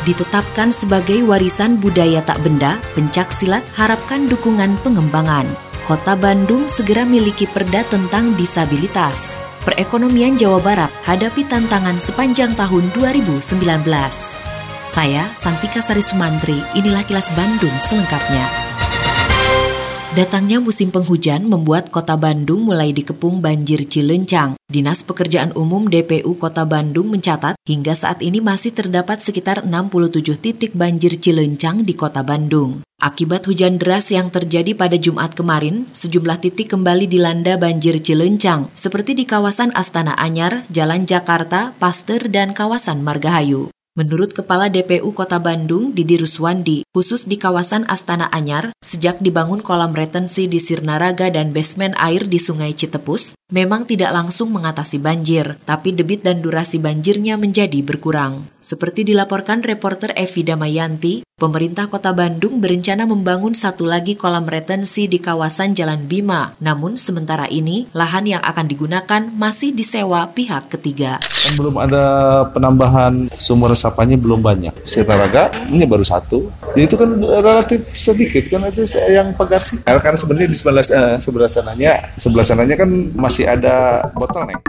Ditetapkan sebagai warisan budaya tak benda, pencak silat harapkan dukungan pengembangan. Kota Bandung segera miliki perda tentang disabilitas. Perekonomian Jawa Barat hadapi tantangan sepanjang tahun 2019. Saya, Santika Sari Sumantri, inilah Kilas Bandung selengkapnya. Datangnya musim penghujan membuat Kota Bandung mulai dikepung banjir Cileuncang. Dinas Pekerjaan Umum DPU Kota Bandung mencatat hingga saat ini masih terdapat sekitar 67 titik banjir Cileuncang di Kota Bandung. Akibat hujan deras yang terjadi pada Jumat kemarin, sejumlah titik kembali dilanda banjir Cileuncang, seperti di kawasan Astana Anyar, Jalan Jakarta, Pasteur, dan kawasan Margahayu. Menurut Kepala DPU Kota Bandung, Didi Ruswandi, khusus di kawasan Astana Anyar, sejak dibangun kolam retensi di Sirnaraga dan basement air di Sungai Citepus, memang tidak langsung mengatasi banjir, tapi debit dan durasi banjirnya menjadi berkurang. Seperti dilaporkan reporter Evi Damayanti, pemerintah Kota Bandung berencana membangun satu lagi kolam retensi di kawasan Jalan Bima, namun sementara ini lahan yang akan digunakan masih disewa pihak ketiga. Belum ada penambahan sumur resapannya, belum banyak. Sirnaraga ini baru satu, jadi itu kan relatif sedikit kan, itu yang pegat sih. Karena sebenarnya di sebelah sananya kan masih ada bottleneck.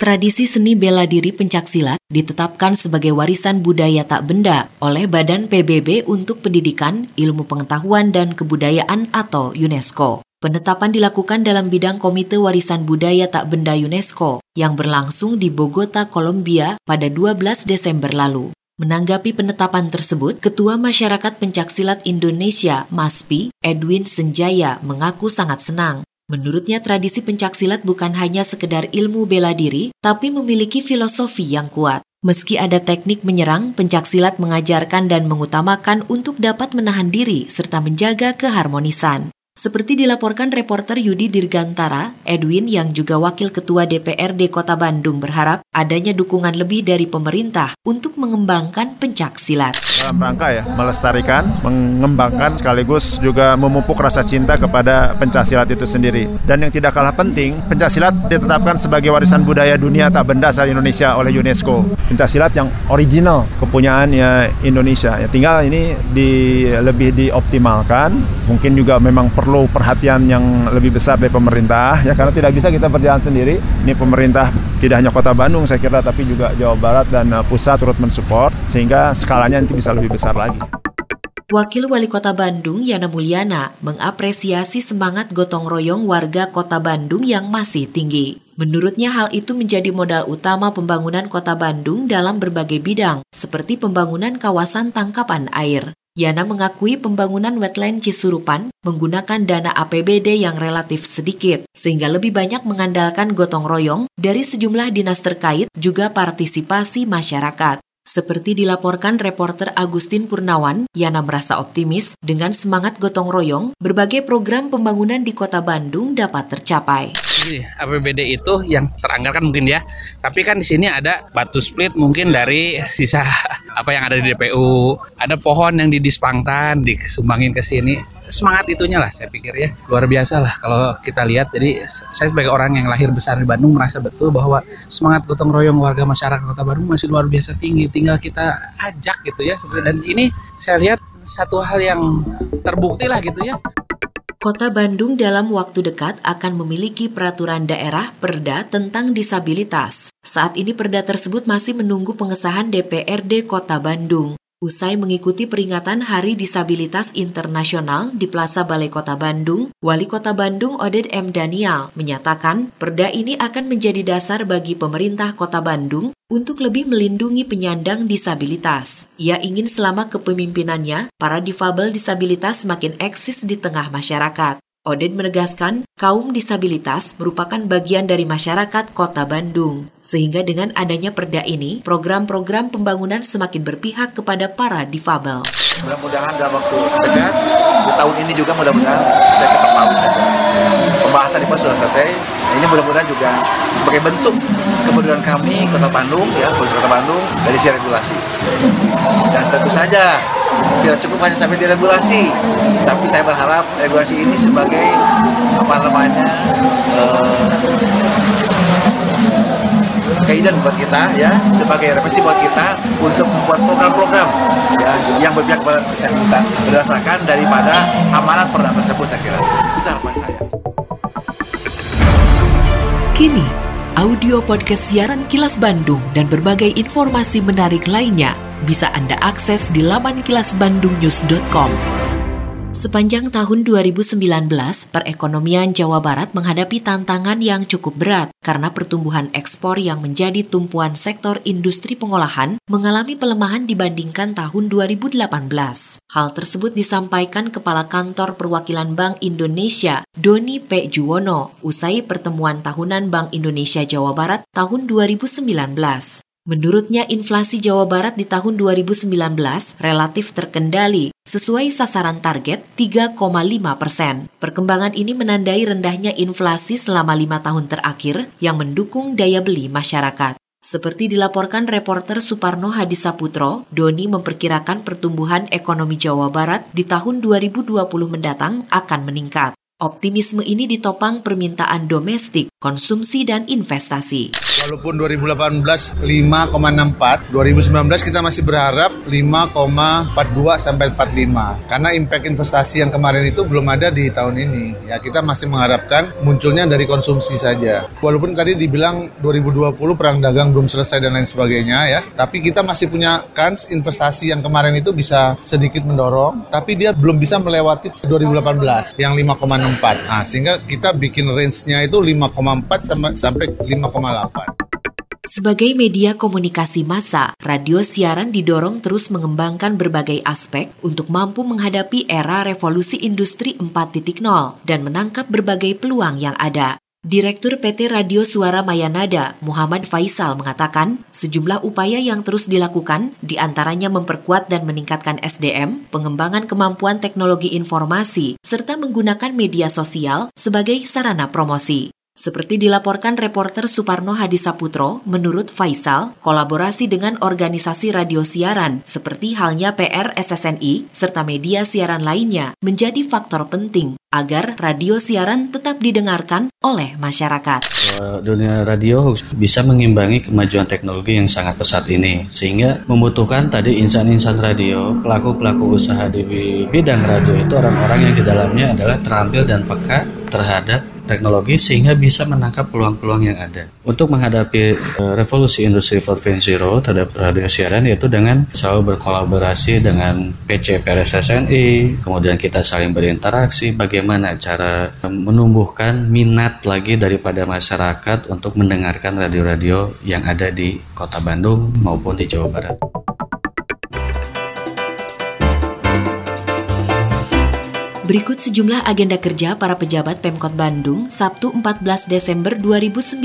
Tradisi seni bela diri pencak silat ditetapkan sebagai warisan budaya tak benda oleh Badan PBB untuk Pendidikan, Ilmu Pengetahuan, dan Kebudayaan atau UNESCO. Penetapan dilakukan dalam bidang Komite Warisan Budaya Tak Benda UNESCO yang berlangsung di Bogota, Kolombia pada 12 Desember lalu. Menanggapi penetapan tersebut, Ketua Masyarakat Pencak Silat Indonesia (MASPI), Edwin Senjaya, mengaku sangat senang. Menurutnya, tradisi pencak silat bukan hanya sekedar ilmu bela diri, tapi memiliki filosofi yang kuat. Meski ada teknik menyerang, pencak silat mengajarkan dan mengutamakan untuk dapat menahan diri serta menjaga keharmonisan. Seperti dilaporkan reporter Yudi Dirgantara, Edwin yang juga Wakil Ketua DPRD Kota Bandung berharap adanya dukungan lebih dari pemerintah untuk mengembangkan pencak silat. Dalam rangka melestarikan, mengembangkan, sekaligus juga memupuk rasa cinta kepada pencak silat itu sendiri. Dan yang tidak kalah penting, pencak silat ditetapkan sebagai warisan budaya dunia tak benda asal Indonesia oleh UNESCO. Pencak silat yang original, kepunyaan Indonesia. Ya, tinggal ini lebih dioptimalkan, mungkin juga memang perlu perhatian yang lebih besar dari pemerintah, ya, karena tidak bisa kita berjalan sendiri. Ini pemerintah tidak hanya Kota Bandung saya kira, tapi juga Jawa Barat dan pusat turut mensupport sehingga skalanya nanti bisa lebih besar lagi. Wakil Wali Kota Bandung Yana Mulyana mengapresiasi semangat gotong royong warga Kota Bandung yang masih tinggi. Menurutnya hal itu menjadi modal utama pembangunan Kota Bandung dalam berbagai bidang, seperti pembangunan kawasan tangkapan air. Yana mengakui pembangunan wetland Cisurupan menggunakan dana APBD yang relatif sedikit, sehingga lebih banyak mengandalkan gotong royong dari sejumlah dinas terkait juga partisipasi masyarakat. Seperti dilaporkan reporter Agustin Purnawan, Yana merasa optimis dengan semangat gotong royong, berbagai program pembangunan di Kota Bandung dapat tercapai. APBD itu yang teranggarkan mungkin ya, tapi kan di sini ada batu split mungkin dari sisa apa yang ada di DPU, ada pohon yang didispangkan, disumbangin ke sini. Semangat itunya lah saya pikir ya, luar biasa lah kalau kita lihat. Jadi saya sebagai orang yang lahir besar di Bandung merasa betul bahwa semangat gotong royong warga masyarakat Kota Bandung masih luar biasa tinggi, tinggal kita ajak gitu ya. Dan ini saya lihat satu hal yang terbukti lah gitu ya. Kota Bandung dalam waktu dekat akan memiliki peraturan daerah perda tentang disabilitas. Saat ini perda tersebut masih menunggu pengesahan DPRD Kota Bandung. Usai mengikuti peringatan Hari Disabilitas Internasional di Plaza Balai Kota Bandung, Wali Kota Bandung Oded M. Danial menyatakan perda ini akan menjadi dasar bagi pemerintah Kota Bandung untuk lebih melindungi penyandang disabilitas. Ia ingin selama kepemimpinannya, para difabel disabilitas semakin eksis di tengah masyarakat. Oded menegaskan, kaum disabilitas merupakan bagian dari masyarakat Kota Bandung, sehingga dengan adanya perda ini, program-program pembangunan semakin berpihak kepada para difabel. Mudah-mudahan dalam waktu dekat, di tahun ini juga mudah-mudahan saya tetap mau. Pembahasan ini sudah selesai, ini mudah-mudahan juga sebagai bentuk kepedulian kami Kota Bandung dari si regulasi. Dan tentu saja tidak cukup hanya sampai di regulasi, tapi saya berharap regulasi ini sebagai kaidan buat kita ya, sebagai referensi buat kita untuk membuat program-program ya, yang berpihak kepada disabilitas berdasarkan daripada amanat perda tersebut, saya kira. Itu harapan saya. Kini, audio podcast siaran Kilas Bandung dan berbagai informasi menarik lainnya bisa Anda akses di laman kilasbandungnews.com. Sepanjang tahun 2019, perekonomian Jawa Barat menghadapi tantangan yang cukup berat karena pertumbuhan ekspor yang menjadi tumpuan sektor industri pengolahan mengalami pelemahan dibandingkan tahun 2018. Hal tersebut disampaikan Kepala Kantor Perwakilan Bank Indonesia, Doni P. Juwono, usai pertemuan tahunan Bank Indonesia Jawa Barat tahun 2019. Menurutnya, inflasi Jawa Barat di tahun 2019 relatif terkendali sesuai sasaran target 3,5%. Perkembangan ini menandai rendahnya inflasi selama 5 tahun terakhir yang mendukung daya beli masyarakat. Seperti dilaporkan reporter Suparno Hadisaputro, Doni memperkirakan pertumbuhan ekonomi Jawa Barat di tahun 2020 mendatang akan meningkat. Optimisme ini ditopang permintaan domestik, konsumsi, dan investasi. Walaupun 2018 5,64, 2019 kita masih berharap 5,42 sampai 45. Karena impact investasi yang kemarin itu belum ada di tahun ini. Ya, kita masih mengharapkan munculnya dari konsumsi saja. Walaupun tadi dibilang 2020 perang dagang belum selesai dan lain sebagainya ya, tapi kita masih punya kans investasi yang kemarin itu bisa sedikit mendorong, tapi dia belum bisa melewati 2018 yang 5,64. Nah, sehingga kita bikin range-nya itu 5,4 sampai 5,8. Sebagai media komunikasi massa, radio siaran didorong terus mengembangkan berbagai aspek untuk mampu menghadapi era revolusi industri 4.0 dan menangkap berbagai peluang yang ada. Direktur PT Radio Suara Mayanada, Muhammad Faisal, mengatakan sejumlah upaya yang terus dilakukan, diantaranya memperkuat dan meningkatkan SDM, pengembangan kemampuan teknologi informasi, serta menggunakan media sosial sebagai sarana promosi. Seperti dilaporkan reporter Suparno Hadisaputro, menurut Faisal, kolaborasi dengan organisasi radio siaran seperti halnya PR SSNI serta media siaran lainnya menjadi faktor penting agar radio siaran tetap didengarkan oleh masyarakat. Dunia radio harus bisa mengimbangi kemajuan teknologi yang sangat pesat ini, sehingga membutuhkan tadi insan-insan radio, pelaku-pelaku usaha di bidang radio itu orang-orang yang di dalamnya adalah terampil dan peka terhadap teknologi sehingga bisa menangkap peluang-peluang yang ada. Untuk menghadapi revolusi industri 4.0 terhadap radio siaran yaitu dengan selalu berkolaborasi dengan PT PR SSNI, kemudian kita saling berinteraksi bagaimana cara menumbuhkan minat lagi daripada masyarakat untuk mendengarkan radio-radio yang ada di Kota Bandung maupun di Jawa Barat. Berikut sejumlah agenda kerja para pejabat Pemkot Bandung Sabtu 14 Desember 2019.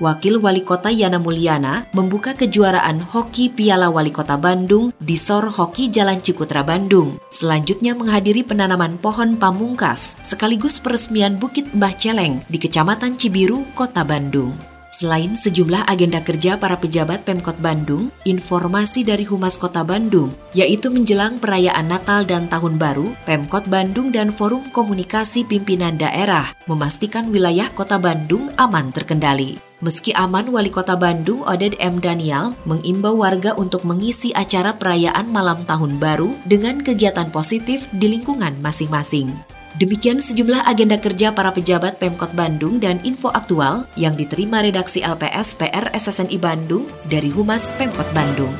Wakil Wali Kota Yana Mulyana membuka kejuaraan hoki Piala Wali Kota Bandung di Sor Hoki Jalan Cikutra Bandung. Selanjutnya menghadiri penanaman pohon pamungkas sekaligus peresmian Bukit Mbah Celeng di Kecamatan Cibiru, Kota Bandung. Selain sejumlah agenda kerja para pejabat Pemkot Bandung, informasi dari Humas Kota Bandung, yaitu menjelang perayaan Natal dan Tahun Baru, Pemkot Bandung dan Forum Komunikasi Pimpinan Daerah memastikan wilayah Kota Bandung aman terkendali. Meski aman, Wali Kota Bandung Oded M. Danial mengimbau warga untuk mengisi acara perayaan Malam Tahun Baru dengan kegiatan positif di lingkungan masing-masing. Demikian sejumlah agenda kerja para pejabat Pemkot Bandung dan info aktual yang diterima redaksi LPS PR SSNI Bandung dari Humas Pemkot Bandung.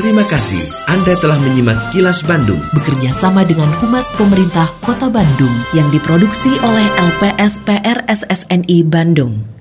Terima kasih Anda telah menyimak Kilas Bandung bekerja sama dengan Humas Pemerintah Kota Bandung yang diproduksi oleh LPS PR SSNI Bandung.